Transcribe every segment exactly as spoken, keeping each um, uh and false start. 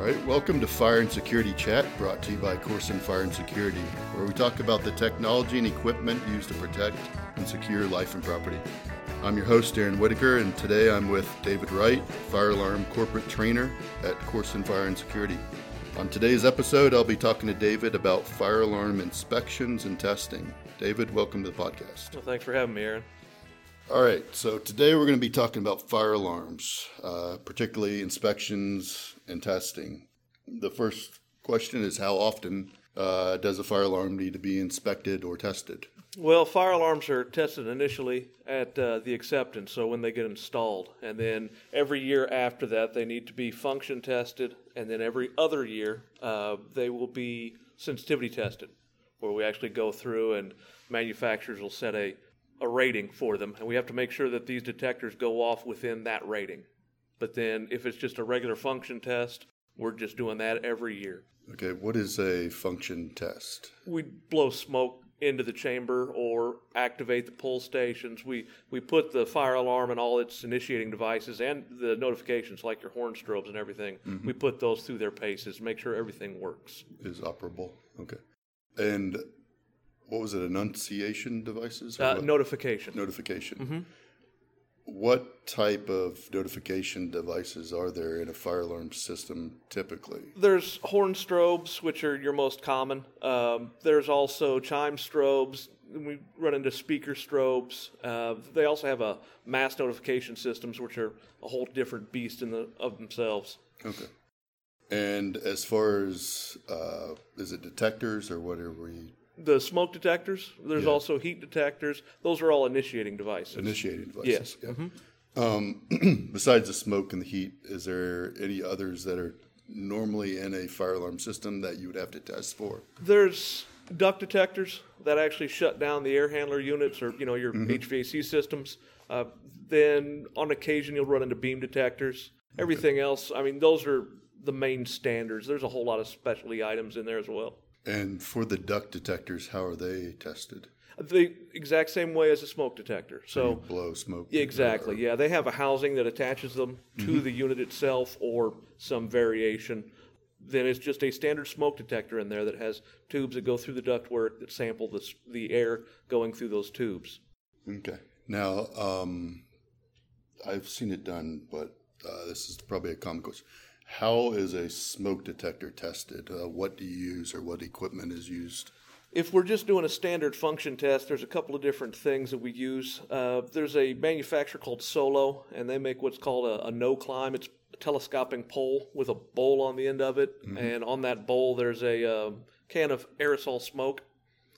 All right, welcome to Fire and Security Chat, brought to you by Corson Fire and Security, where we talk about the technology and equipment used to protect and secure life and property. I'm your host, Aaron Whitaker, and today I'm with David Wright, Fire Alarm Corporate Trainer at Corson Fire and Security. On today's episode, I'll be talking to David about fire alarm inspections and testing. David, welcome to the podcast. Well, thanks for having me, Aaron. All right, so today we're going to be talking about fire alarms, uh, particularly inspections and testing. The first question is, how often uh, does a fire alarm need to be inspected or tested? Well, fire alarms are tested initially at uh, the acceptance, so when they get installed. And then every year after that, they need to be function tested. And then every other year, uh, they will be sensitivity tested, where we actually go through and manufacturers will set a a rating for them, and we have to make sure that these detectors go off within that rating. But then if it's just a regular function test, we're just doing that every year. Okay, what is a function test? We blow smoke into the chamber or activate the pull stations. We we put the fire alarm and all its initiating devices and the notifications like your horn strobes and everything, mm-hmm. we put those through their paces, make sure everything works. Is operable, okay. And what was it, enunciation devices? Uh, notification. Notification. Mm-hmm. What type of notification devices are there in a fire alarm system typically? There's horn strobes, which are your most common. Um, there's also chime strobes. We run into speaker strobes. Uh, they also have a mass notification systems, which are a whole different beast in the, of themselves. Okay. And as far as, uh, is it detectors or what are we... The smoke detectors. There's yeah. also heat detectors. Those are all initiating devices. Initiating devices. Yes. Yeah. Mm-hmm. Um, besides the smoke and the heat, is there any others that are normally in a fire alarm system that you would have to test for? There's duct detectors that actually shut down the air handler units or you know your mm-hmm. H V A C systems. Uh, then on occasion you'll run into beam detectors. Everything okay. else, I mean, those are the main standards. There's a whole lot of specialty items in there as well. And for the duct detectors, how are they tested? The exact same way as a smoke detector. So you blow smoke. Exactly, yeah. They have a housing that attaches them to mm-hmm. the unit itself or some variation. Then it's just a standard smoke detector in there that has tubes that go through the ductwork that sample the, the air going through those tubes. Okay. Now, um, I've seen it done, but uh, this is probably a common question. How is a smoke detector tested? Uh, what do you use or what equipment is used? If we're just doing a standard function test, there's a couple of different things that we use. Uh, there's a manufacturer called Solo, and they make what's called a, a no-climb. It's a telescoping pole with a bowl on the end of it, mm-hmm. and on that bowl there's a uh, can of aerosol smoke,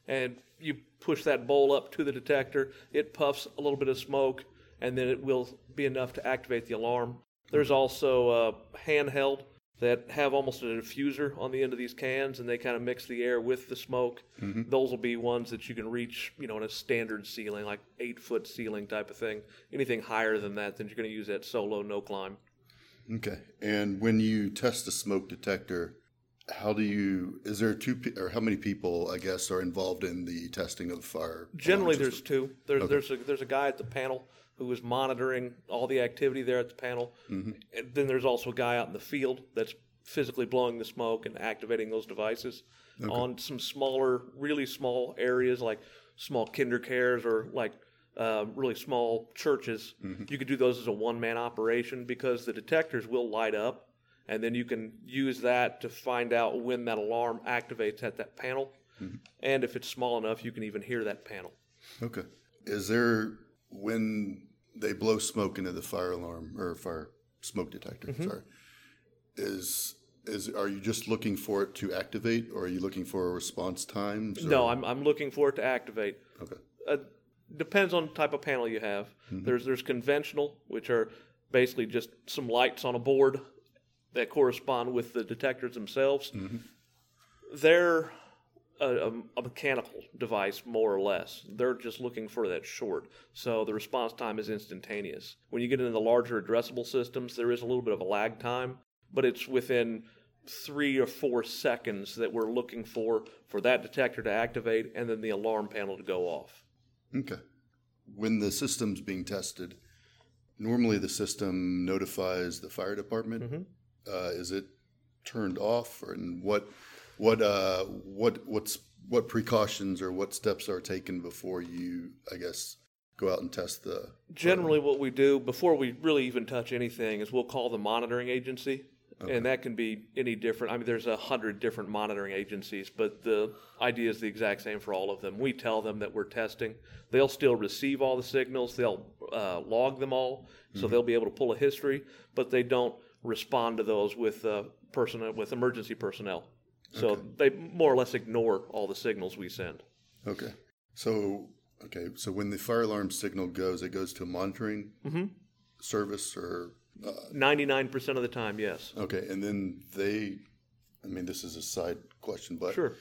and you push that bowl up to the detector. It puffs a little bit of smoke, and then it will be enough to activate the alarm. There's also uh, handheld that have almost a diffuser on the end of these cans, and they kind of mix the air with the smoke. Mm-hmm. Those will be ones that you can reach, you know, in a standard ceiling, like eight-foot ceiling type of thing. Anything higher than that, then you're going to use that Solo no-climb. Okay. And when you test the smoke detector, how do you – is there two – or how many people, I guess, are involved in the testing of the fire? Generally, there's two. There's, okay. there's, a, there's a guy at the panel who is monitoring all the activity there at the panel. Mm-hmm. And then there's also a guy out in the field that's physically blowing the smoke and activating those devices okay. on some smaller, really small areas like small kinder cares or like uh, really small churches. Mm-hmm. You could do those as a one-man operation because the detectors will light up, and then you can use that to find out when that alarm activates at that panel. Mm-hmm. And if it's small enough, you can even hear that panel. Okay. Is there... When they blow smoke into the fire alarm or fire smoke detector, mm-hmm. sorry, is is are you just looking for it to activate, or are you looking for response times? Or? No, I'm I'm looking for it to activate. Okay, uh, depends on the type of panel you have. Mm-hmm. There's there's conventional, which are basically just some lights on a board that correspond with the detectors themselves. Mm-hmm. They're A, a mechanical device, more or less. They're just looking for that short. So the response time is instantaneous. When you get into the larger addressable systems, there is a little bit of a lag time, but it's within three or four seconds that we're looking for for that detector to activate and then the alarm panel to go off. Okay. When the system's being tested, normally the system notifies the fire department. Mm-hmm. Uh, is it turned off, and what what uh what what's what precautions or what steps are taken before you, I guess, go out and test the generally program? What we do before we really even touch anything is we'll call the monitoring agency. Okay. And that can be any different. I mean, there's a hundred different monitoring agencies, but the idea is the exact same for all of them. We tell them that we're testing. They'll still receive all the signals. They'll uh, log them all, so mm-hmm. they'll be able to pull a history, but they don't respond to those with uh, person with emergency personnel. So okay. they more or less ignore all the signals we send. Okay. So okay. So when the fire alarm signal goes, it goes to a monitoring mm-hmm. service or... ninety-nine percent of the time, yes. Okay, and then they, I mean, this is a side question, but sure.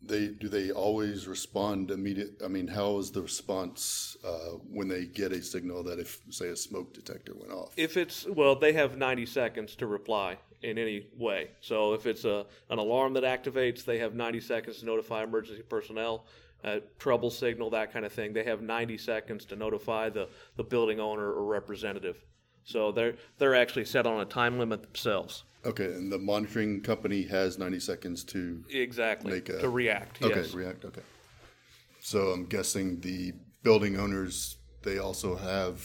they do they always respond immediate? I mean, how is the response uh, when they get a signal that if, say, a smoke detector went off? If it's, well, they have ninety seconds to reply in any way. So if it's a an alarm that activates, they have ninety seconds to notify emergency personnel. Uh, trouble signal, that kind of thing. They have ninety seconds to notify the, the building owner or representative. So they're they're actually set on a time limit themselves. Okay, and the monitoring company has ninety seconds to exactly make a, to react. Yes. Okay, react. Okay. So I'm guessing the building owners, they also have.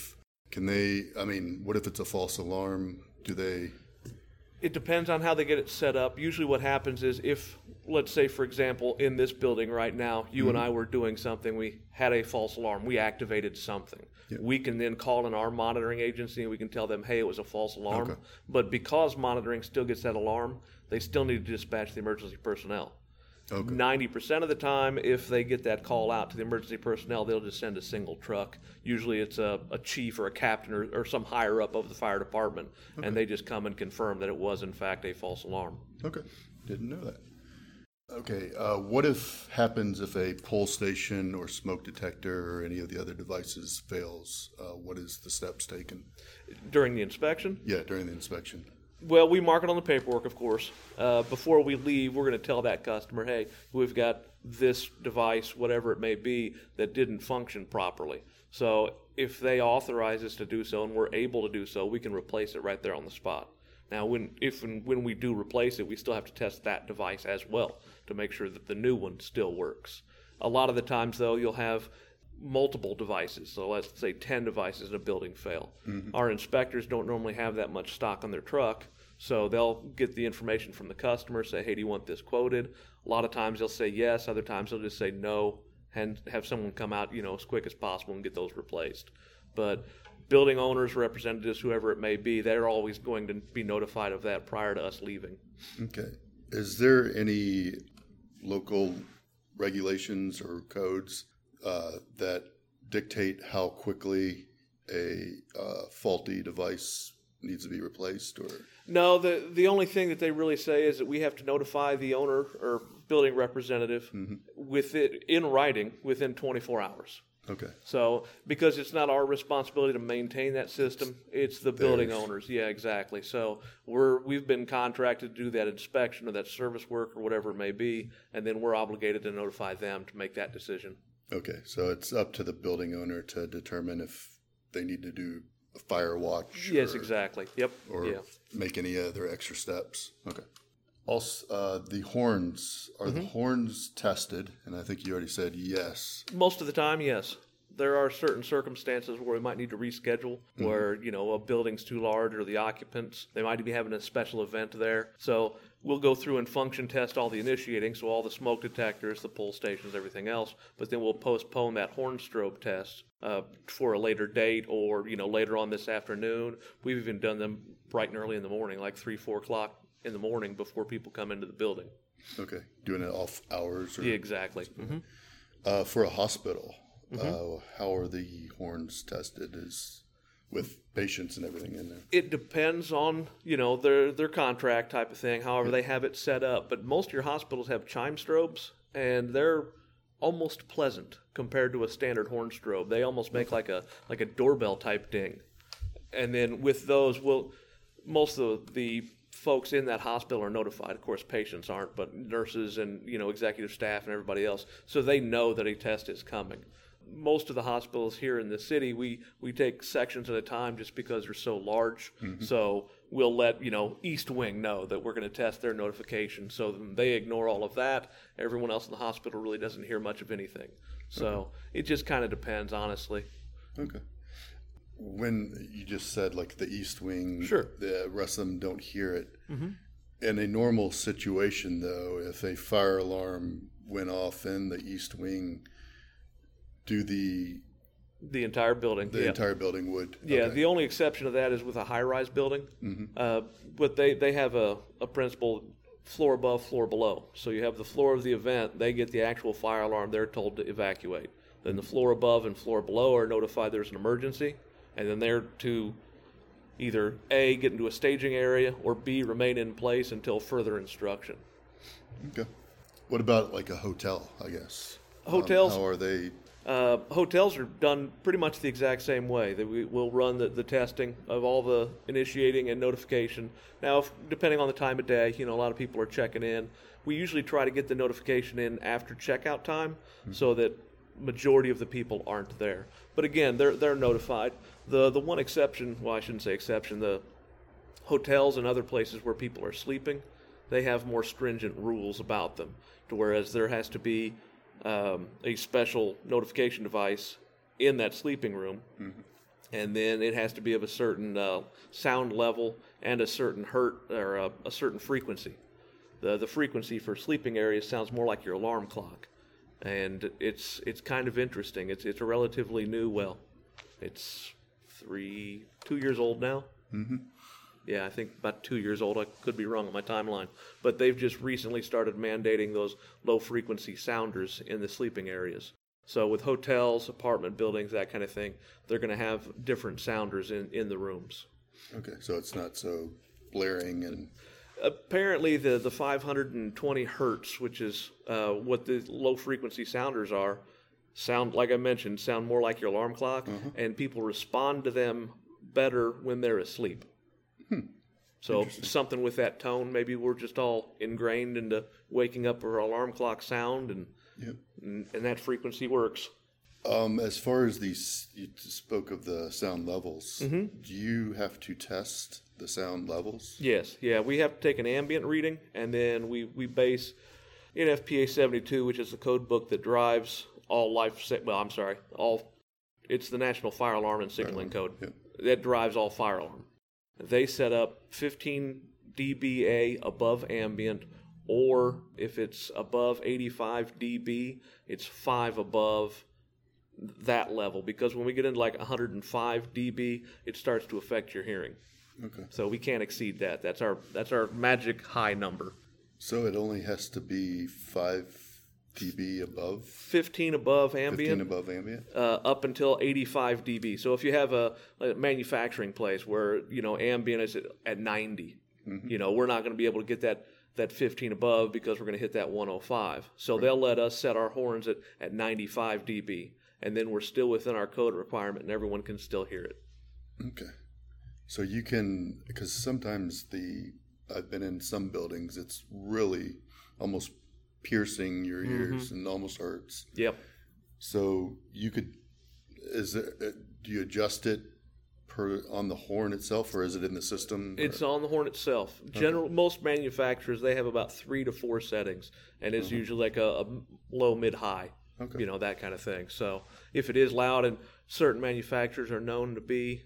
Can they? I mean, what if it's a false alarm? Do they? It depends on how they get it set up. Usually, what happens is if, let's say, for example, in this building right now, you mm-hmm. and I were doing something, we had a false alarm, we activated something. Yep. We can then call in our monitoring agency and we can tell them, hey, it was a false alarm. Okay. But because monitoring still gets that alarm, they still need to dispatch the emergency personnel. Okay. ninety percent of the time, if they get that call out to the emergency personnel, they'll just send a single truck. Usually it's a, a chief or a captain or, or some higher up of the fire department, okay. and they just come and confirm that it was, in fact, a false alarm. Okay. Didn't know that. Okay. Uh, what if happens if a pull station or smoke detector or any of the other devices fails? Uh, what is the steps taken? During the inspection? Yeah, during the inspection. Well, we mark it on the paperwork, of course. Uh, before we leave, we're going to tell that customer, hey, we've got this device, whatever it may be, that didn't function properly. So if they authorize us to do so and we're able to do so, we can replace it right there on the spot. Now, when if and when we do replace it, we still have to test that device as well to make sure that the new one still works. A lot of the times, though, you'll have multiple devices, so let's say ten devices in a building fail. Mm-hmm. Our inspectors don't normally have that much stock on their truck, so they'll get the information from the customer, say, hey, do you want this quoted? A lot of times they'll say yes, other times they'll just say no and have someone come out, you know, as quick as possible and get those replaced. But building owners, representatives, whoever it may be, they're always going to be notified of that prior to us leaving. Okay. Is there any local regulations or codes Uh, that dictate how quickly a uh, faulty device needs to be replaced? Or no, the the only thing that they really say is that we have to notify the owner or building representative mm-hmm. with it in writing within twenty-four hours. Okay. So because it's not our responsibility to maintain that system, it's the building There's. owners. Yeah, exactly. So we're we've been contracted to do that inspection or that service work or whatever it may be, and then we're obligated to notify them to make that decision. Okay, so it's up to the building owner to determine if they need to do a fire watch. Yes, or, exactly. Yep. Or yeah. make any other extra steps. Okay. Also, uh, the horns, are mm-hmm. the horns tested? And I think you already said yes. Most of the time, yes. There are certain circumstances where we might need to reschedule, mm-hmm. where, you know, a building's too large or the occupants, they might be having a special event there. So we'll go through and function test all the initiating, so all the smoke detectors, the pull stations, everything else, but then we'll postpone that horn strobe test uh, for a later date or, you know, later on this afternoon. We've even done them bright and early in the morning, like three, four o'clock in the morning before people come into the building. Okay. Doing it off hours? Or yeah, exactly. Mm-hmm. Uh, for a hospital, mm-hmm. uh, how are the horns tested? Is... with patients and everything in there? It depends on, you know, their their contract type of thing, however yeah. they have it set up. But most of your hospitals have chime strobes, and they're almost pleasant compared to a standard horn strobe. They almost make like a like a doorbell type ding. And then with those, we'll, most of the folks in that hospital are notified. Of course, patients aren't, but nurses and, you know, executive staff and everybody else. So they know that a test is coming. most of the hospitals here in the city, we, we take sections at a time just because they're so large. Mm-hmm. So we'll let, you know, East Wing know that we're going to test their notification. So they ignore all of that. Everyone else in the hospital really doesn't hear much of anything. So okay. It just kind of depends, honestly. Okay. When you just said, like, the East Wing, sure. The rest of them don't hear it. Mm-hmm. In a normal situation, though, if a fire alarm went off in the East Wing, do the... The entire building. The yeah. entire building would. Yeah, okay. The only exception to that is with a high-rise building. Mm-hmm. Uh, but they, they have a, a principle, floor above, floor below. So you have the floor of the event. They get the actual fire alarm. They're told to evacuate. Then the floor above and floor below are notified there's an emergency. And then they're to either A, get into a staging area, or B, remain in place until further instruction. Okay. What about like a hotel, I guess? Hotels. Um, how are they? Uh, hotels are done pretty much the exact same way. That we will run the, the testing of all the initiating and notification. Now, if, depending on the time of day, you know, a lot of people are checking in. We usually try to get the notification in after checkout time, mm-hmm. so that majority of the people aren't there. But again, they're they're notified. The the one exception, well, I shouldn't say exception, the hotels and other places where people are sleeping, they have more stringent rules about them, to whereas there has to be um, a special notification device in that sleeping room, mm-hmm. and then it has to be of a certain uh, sound level and a certain hertz or a, a certain frequency. The the frequency for sleeping areas sounds more like your alarm clock. And it's it's kind of interesting. It's it's a relatively new, well, it's three, two years old now. Mm-hmm. Yeah, I think about two years old. I could be wrong on my timeline. But they've just recently started mandating those low-frequency sounders in the sleeping areas. So with hotels, apartment buildings, that kind of thing, they're going to have different sounders in, in the rooms. Okay, so it's not so blaring and... Apparently, the, the five hundred twenty hertz, which is uh, what the low-frequency sounders are, sound, like I mentioned, sound more like your alarm clock, uh-huh. and people respond to them better when they're asleep. Hmm. So something with that tone, maybe we're just all ingrained into waking up our alarm clock sound, and yep. and, and that frequency works. Um, as far as these, you spoke of the sound levels, mm-hmm. do you have to test the sound levels? Yes, yeah, we have to take an ambient reading, and then we, we base N F P A seventy-two, which is the code book that drives all life, sa- well, I'm sorry, all, it's the National Fire Alarm and Signaling Code. Yep. That drives all fire alarm. They set up fifteen decibels above ambient, or if it's above eighty-five decibels, it's five above that level, because when we get into like one hundred five decibels, it starts to affect your hearing. Okay. So we can't exceed that. That's our that's our magic high number. So it only has to be five decibels above? fifteen above ambient. fifteen above ambient? Uh, up until eighty-five decibels. So if you have a, a manufacturing place where, you know, ambient is at, at ninety, mm-hmm. you know, we're not going to be able to get that, that fifteen above, because we're going to hit that one oh five. So right. They'll let us set our horns at, at ninety-five decibels, and then we're still within our code requirement, and everyone can still hear it. Okay. So you can, because sometimes the, I've been in some buildings, it's really almost piercing your ears, mm-hmm. and almost hurts. Yep. So you could, is it, do you adjust it per on the horn itself, or is it in the system? It's or? On the horn itself. General, okay. Most manufacturers, they have about three to four settings, and it's mm-hmm. usually like a, a low, mid, high, okay. you know, that kind of thing. So if it is loud, and certain manufacturers are known to be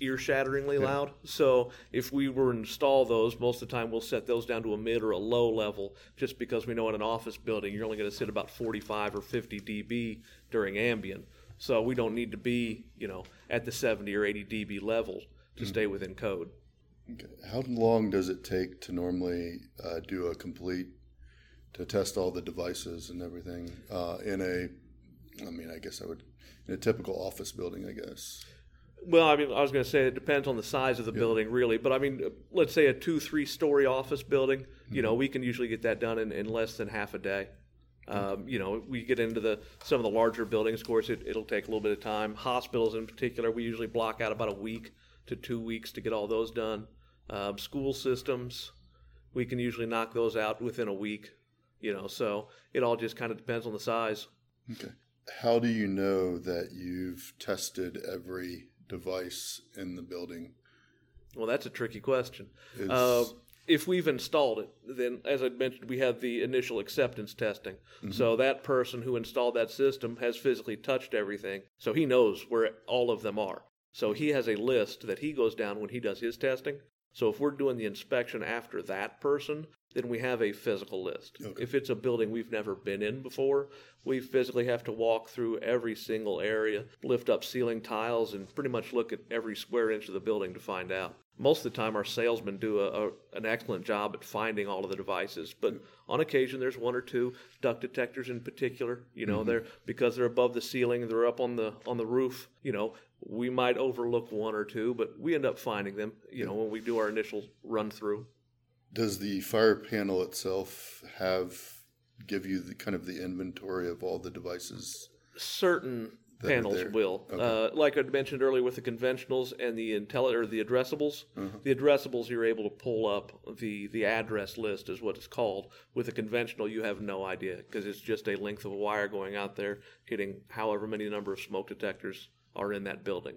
ear-shatteringly yeah. loud. So if we were to install those, most of the time we'll set those down to a mid or a low level, just because we know in an office building you're only going to sit about forty-five or fifty decibels during ambient. So we don't need to be, you know, at the seventy or eighty decibel level to mm-hmm. stay within code. Okay. How long does it take to normally uh, do a complete, to test all the devices and everything uh, in a, I mean, I guess I would, in a typical office building, I guess? Well, I mean, I was going to say it depends on the size of the yeah. building, really. But, I mean, let's say a two-, three-story office building, mm-hmm. you know, we can usually get that done in, in less than half a day. Mm-hmm. Um, you know, we get into the some of the larger buildings, of course, it, it'll take a little bit of time. Hospitals in particular, we usually block out about a week to two weeks to get all those done. Um, school systems, we can usually knock those out within a week, you know. So it all just kind of depends on the size. Okay. how do you know that you've tested every device in the building? Well, that's a tricky question. Uh, if we've installed it, then, as I mentioned, we have the initial acceptance testing. Mm-hmm. So that person who installed that system has physically touched everything, so he knows where all of them are. So he has a list that he goes down when he does his testing. So if we're doing the inspection after that person, then we have a physical list. Okay. If it's a building we've never been in before, we physically have to walk through every single area, lift up ceiling tiles, and pretty much look at every square inch of the building to find out. Most of the time, our salesmen do a, a, an excellent job at finding all of the devices, but on occasion, there's one or two duct detectors in particular. You know, mm-hmm. they're because they're above the ceiling, they're up on the on the roof. You know, we might overlook one or two, but we end up finding them. You yeah. know, when we do our initial run through. Does the fire panel itself have give you the kind of the inventory of all the devices? Certain panels will. Okay. Uh, like I mentioned earlier with the conventionals and the intelli- or the addressables, uh-huh. the addressables you're able to pull up the, the address list is what it's called. With a conventional, you have no idea because it's just a length of a wire going out there hitting however many number of smoke detectors are in that building.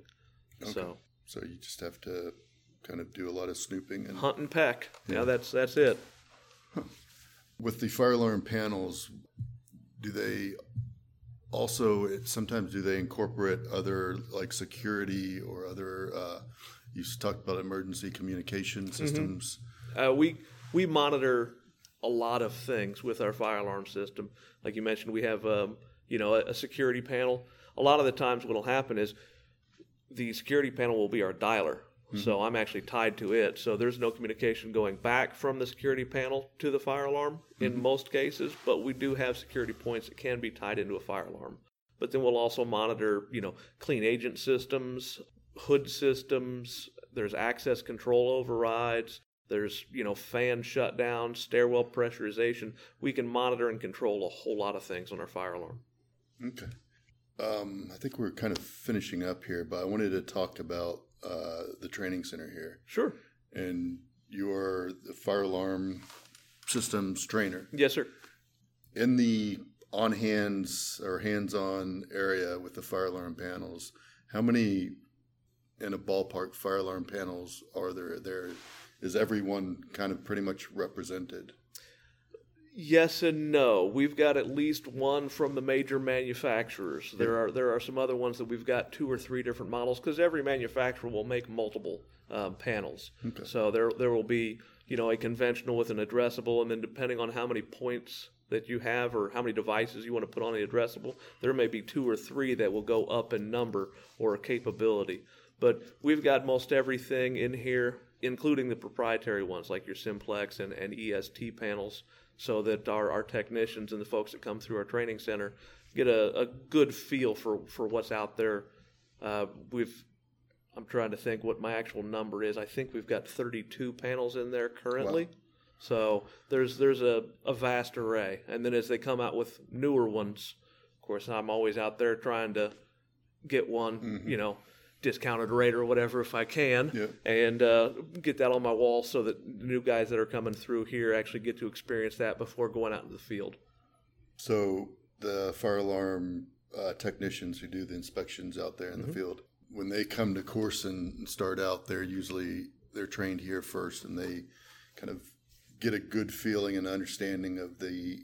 Okay. So, so you just have to kind of do a lot of snooping. And hunt and peck. Yeah, yeah that's, that's it. Huh. With the fire alarm panels, do they... Also, it, sometimes do they incorporate other, like, security or other, uh, you talked about emergency communication systems. Mm-hmm. Uh, we we monitor a lot of things with our fire alarm system. Like you mentioned, we have, um, you know, a, a security panel. A lot of the times what will happen is the security panel will be our dialer. Mm-hmm. So I'm actually tied to it. So there's no communication going back from the security panel to the fire alarm mm-hmm. in most cases, but we do have security points that can be tied into a fire alarm. But then we'll also monitor, you know, clean agent systems, hood systems, there's access control overrides, there's, you know, fan shutdown, stairwell pressurization. We can monitor and control a whole lot of things on our fire alarm. Okay. Um, I think we're kind of finishing up here, but I wanted to talk about Uh, the training center here. Sure. And you are the fire alarm systems trainer. Yes, sir. In the on-hands or hands-on area with the fire alarm panels, how many in a ballpark fire alarm panels are there? There is everyone kind of pretty much represented? Yes and no. We've got at least one from the major manufacturers. There are there are some other ones that we've got two or three different models because every manufacturer will make multiple um, panels. Okay. So there there will be, you know, a conventional with an addressable, and then depending on how many points that you have or how many devices you want to put on the addressable, there may be two or three that will go up in number or capability. But we've got most everything in here, including the proprietary ones like your Simplex and, and E S T panels, so that our, our technicians and the folks that come through our training center get a, a good feel for, for what's out there. Uh, we've I'm trying to think what my actual number is. I think we've got thirty-two panels in there currently. Wow. So there's there's a, a vast array. And then as they come out with newer ones, of course, I'm always out there trying to get one, mm-hmm. you know, discounted rate or whatever if I can, yeah. and uh, get that on my wall so that new guys that are coming through here actually get to experience that before going out into the field. So the fire alarm uh, technicians who do the inspections out there in mm-hmm. the field, when they come to Corson and start out, they're usually they're trained here first, and they kind of get a good feeling and understanding of the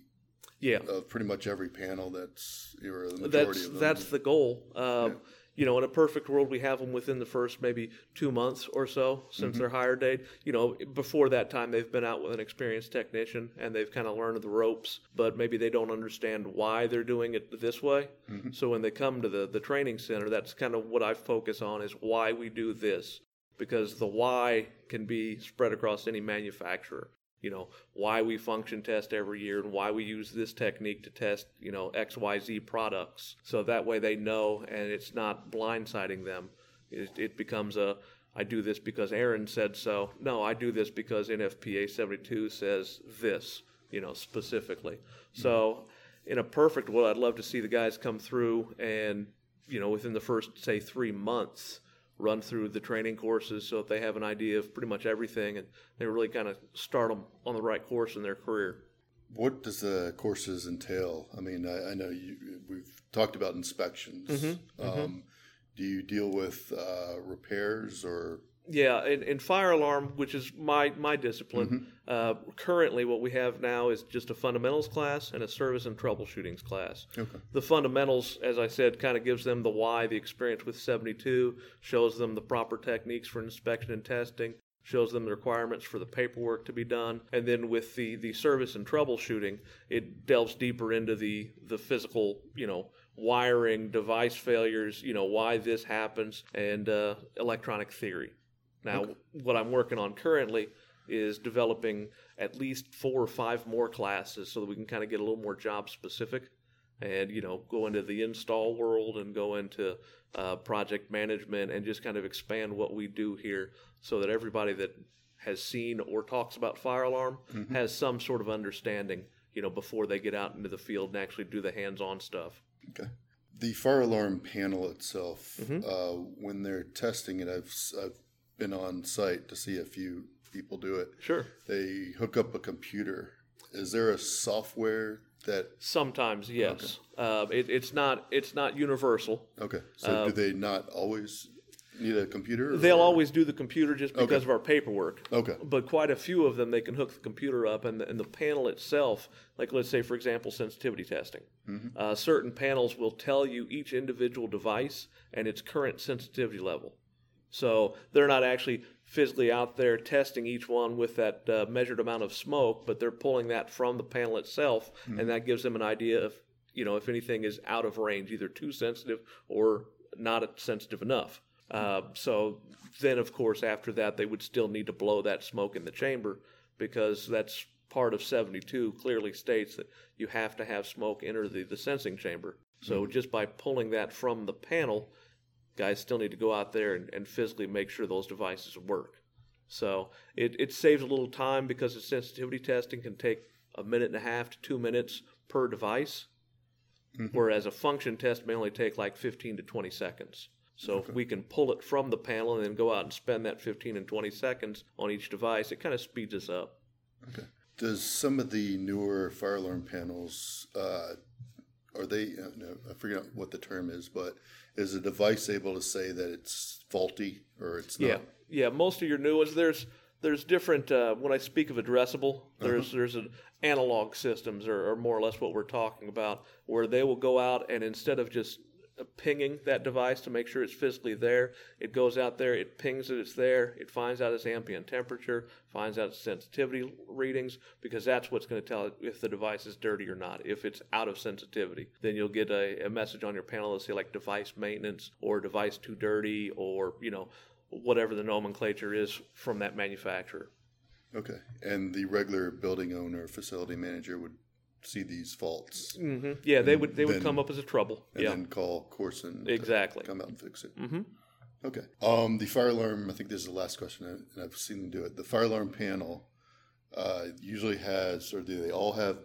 yeah of pretty much every panel that's or the majority that's, of them. That's the goal. Um, yeah. You know, in a perfect world, we have them within the first maybe two months or so since mm-hmm. their hire date. You know, before that time, they've been out with an experienced technician, and they've kind of learned the ropes, but maybe they don't understand why they're doing it this way. Mm-hmm. So when they come to the, the training center, that's kind of what I focus on is why we do this, because the why can be spread across any manufacturer. You know, why we function test every year and why we use this technique to test, you know, X Y Z products. So that way they know and it's not blindsiding them. It, it becomes a, I do this because Aaron said so. No, I do this because N F P A seventy-two says this, you know, specifically. Mm-hmm. So in a perfect world, I'd love to see the guys come through and, you know, within the first, say, three months, run through the training courses so that they have an idea of pretty much everything and they really kind of start them on the right course in their career. What does the courses entail? I mean, I, I know you, we've talked about inspections. Mm-hmm, um, mm-hmm. Do you deal with uh, repairs or? Yeah, in, in fire alarm, which is my, my discipline, mm-hmm. uh, currently what we have now is just a fundamentals class and a service and troubleshooting class. Okay. The fundamentals, as I said, kind of gives them the why, the experience with seventy-two, shows them the proper techniques for inspection and testing, shows them the requirements for the paperwork to be done. And then with the, the service and troubleshooting, it delves deeper into the, the physical, you know, wiring, device failures, you know, why this happens, and uh, electronic theory. Now, okay. What I'm working on currently is developing at least four or five more classes so that we can kind of get a little more job specific and, you know, go into the install world and go into uh, project management and just kind of expand what we do here so that everybody that has seen or talks about fire alarm mm-hmm. has some sort of understanding, you know, before they get out into the field and actually do the hands-on stuff. Okay. The fire alarm panel itself, mm-hmm. uh, when they're testing it, I've, I've been on site to see a few people do it. Sure. They hook up a computer. Is there a software that... Sometimes, yes. Okay. Uh, it, it's not it's not universal. Okay. So uh, do they not always need a computer? Or they'll or? always do the computer just because okay. of our paperwork. Okay. But quite a few of them, they can hook the computer up, and the, and the panel itself, like let's say, for example, sensitivity testing. Mm-hmm. Uh, certain panels will tell you each individual device and its current sensitivity level. So they're not actually physically out there testing each one with that uh, measured amount of smoke, but they're pulling that from the panel itself, mm-hmm. and that gives them an idea of, you know, if anything is out of range, either too sensitive or not sensitive enough. Uh, so then, of course, after that, they would still need to blow that smoke in the chamber because that's part of seventy-two clearly states that you have to have smoke enter the, the sensing chamber. So mm-hmm. just by pulling that from the panel, guys still need to go out there and, and physically make sure those devices work. So it, it saves a little time because the sensitivity testing can take a minute and a half to two minutes per device, mm-hmm. whereas a function test may only take like fifteen to twenty seconds. So okay. if we can pull it from the panel and then go out and spend that fifteen and twenty seconds on each device, it kind of speeds us up. Okay. Does some of the newer fire alarm panels... Uh, Are they, no, I forget what the term is, but is a device able to say that it's faulty or it's not? Yeah, yeah. Most of your new ones, there's there's different, uh, when I speak of addressable, there's uh-huh. there's an analog systems or, or more or less what we're talking about, where they will go out and instead of just pinging that device to make sure it's physically there, it goes out there, it pings that it's there, it finds out its ambient temperature, finds out its sensitivity readings, because that's what's going to tell it if the device is dirty or not. If it's out of sensitivity, then you'll get a, a message on your panel that say like device maintenance or device too dirty or, you know, whatever the nomenclature is from that manufacturer. Okay. And the regular building owner or facility manager would see these faults. Mm-hmm. Yeah, they would they then, would come up as a trouble. And yeah. then call Corson exactly. to come out and fix it. Mm-hmm. Okay. Um, the fire alarm, I think this is the last question, and I've seen them do it. The fire alarm panel uh, usually has, or do they all have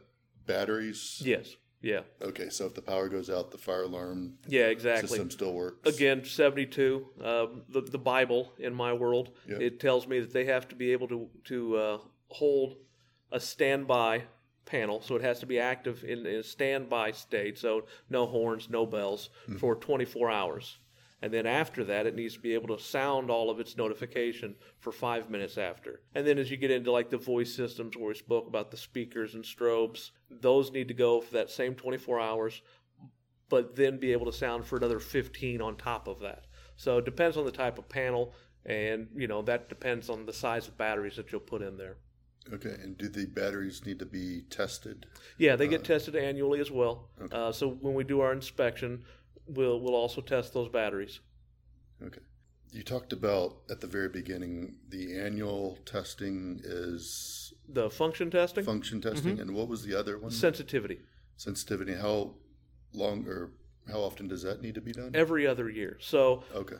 batteries? Yes. Yeah. Okay, so if the power goes out, the fire alarm yeah, exactly. system still works. Again, seventy-two, uh, the, the Bible in my world, yep. it tells me that they have to be able to, to uh, hold a standby panel, so it has to be active in, in a standby state, so no horns, no bells, mm-hmm. for twenty-four hours. And then after that, it needs to be able to sound all of its notification for five minutes after. And then as you get into like the voice systems where we spoke about the speakers and strobes, those need to go for that same twenty-four hours, but then be able to sound for another fifteen on top of that. So it depends on the type of panel, and you know that depends on the size of batteries that you'll put in there. Okay, and do the batteries need to be tested? Yeah, they get uh, tested annually as well. Okay. Uh, so when we do our inspection, we'll we'll also test those batteries. Okay. You talked about, at the very beginning, the annual testing is... The function testing? Function testing, mm-hmm. and what was the other one? Sensitivity. Sensitivity. How long or how often does that need to be done? Every other year. So... Okay.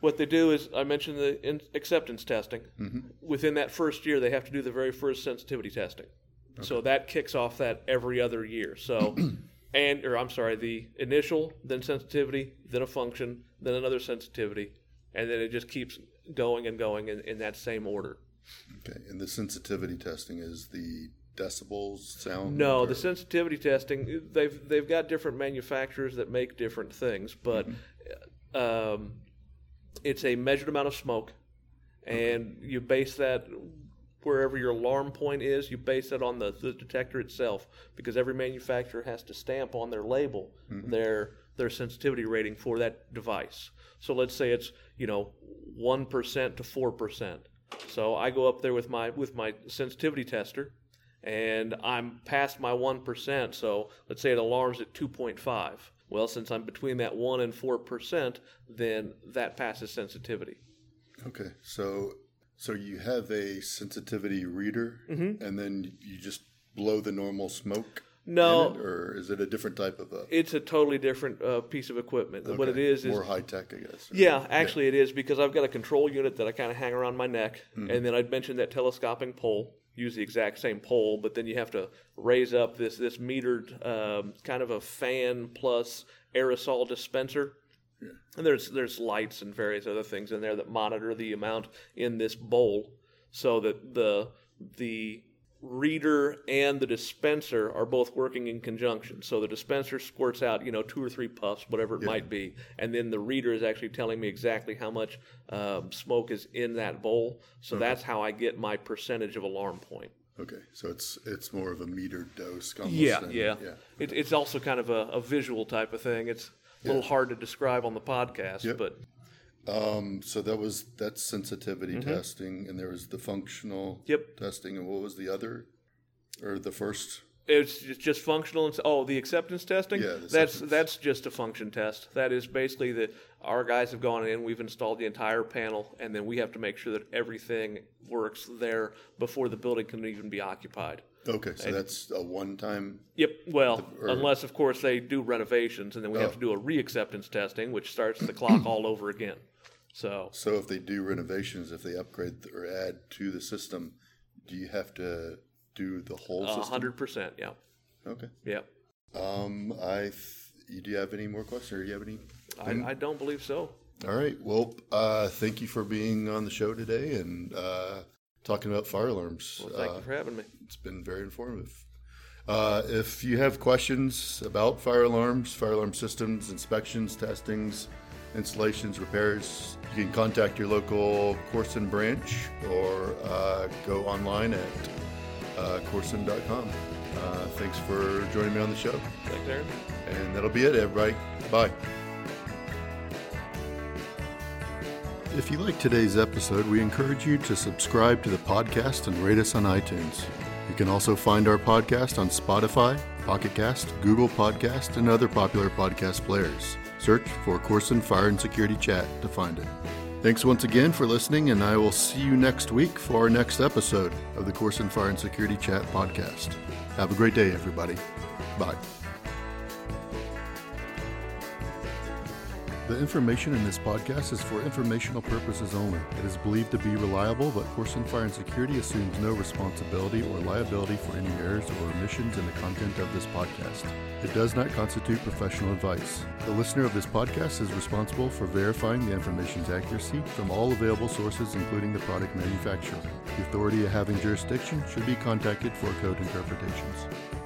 What they do is, I mentioned the in- acceptance testing. Mm-hmm. Within that first year, they have to do the very first sensitivity testing. Okay. So that kicks off that every other year. So, and or I'm sorry, the initial, then sensitivity, then a function, then another sensitivity, and then it just keeps going and going in, in that same order. Okay, and the sensitivity testing is the decibels sound? No, or? The sensitivity testing, they've they've got different manufacturers that make different things, but mm-hmm. um, it's a measured amount of smoke, and okay. you base that wherever your alarm point is, you base that on the, the detector itself, because every manufacturer has to stamp on their label mm-hmm. their their sensitivity rating for that device. So let's say it's, you know, one percent to four percent. So I go up there with my with my sensitivity tester, and I'm past my one percent, so let's say it alarms at two point five. Well, since I'm between that one and four percent, then that passes sensitivity. Okay, so so you have a sensitivity reader, mm-hmm. and then you just blow the normal smoke? No, it, or is it a different type of a? It's a totally different uh, piece of equipment. Okay. What it is is more high tech, I guess. Right? Yeah, actually, yeah. It is, because I've got a control unit that I kind of hang around my neck, mm-hmm. and then I'd mentioned that telescoping pole. Use the exact same pole, but then you have to raise up this this metered um, kind of a fan plus aerosol dispenser. Yeah. And there's there's lights and various other things in there that monitor the amount in this bowl, so that the the reader and the dispenser are both working in conjunction. So the dispenser squirts out, you know, two or three puffs, whatever it yeah. might be, and then the reader is actually telling me exactly how much um, smoke is in that bowl. So okay. that's how I get my percentage of alarm point. Okay, so it's it's more of a metered dose. Yeah, than, yeah. yeah. Okay. It, it's also kind of a, a visual type of thing. It's a little yeah. hard to describe on the podcast, yep. but. Um, so that was that's sensitivity mm-hmm. testing, and there was the functional yep. testing, and what was the other, or the first? It's just functional. And oh, the acceptance testing. Yeah, that's acceptance. That's just a function test. That is basically that our guys have gone in, we've installed the entire panel, and then we have to make sure that everything works there before the building can even be occupied. Okay, so and, that's a one-time... Yep, well, the, or, unless, of course, they do renovations, and then we oh. have to do a re-acceptance testing, which starts the clock all over again. So so if they do renovations, if they upgrade or add to the system, do you have to do the whole system? one hundred percent, yeah. Okay. Yep. Um, I th- do you have any more questions, or do you have any... I, I don't believe so. All right, well, uh, thank you for being on the show today, and... Uh, talking about fire alarms. Well, thank you uh, for having me. It's been very informative. Uh, if you have questions about fire alarms, fire alarm systems, inspections, testings, installations, repairs, you can contact your local Corson branch or uh, go online at uh, corson dot com. Uh, thanks for joining me on the show. Thanks, Aaron. And that'll be it, everybody. Bye. If you like today's episode, we encourage you to subscribe to the podcast and rate us on iTunes. You can also find our podcast on Spotify, Pocket Cast, Google Podcast, and other popular podcast players. Search for Corson Fire and Security Chat to find it. Thanks once again for listening, and I will see you next week for our next episode of the Corson Fire and Security Chat podcast. Have a great day, everybody. Bye. The information in this podcast is for informational purposes only. It is believed to be reliable, but Corson Fire and Security assumes no responsibility or liability for any errors or omissions in the content of this podcast. It does not constitute professional advice. The listener of this podcast is responsible for verifying the information's accuracy from all available sources, including the product manufacturer. The authority having jurisdiction should be contacted for code interpretations.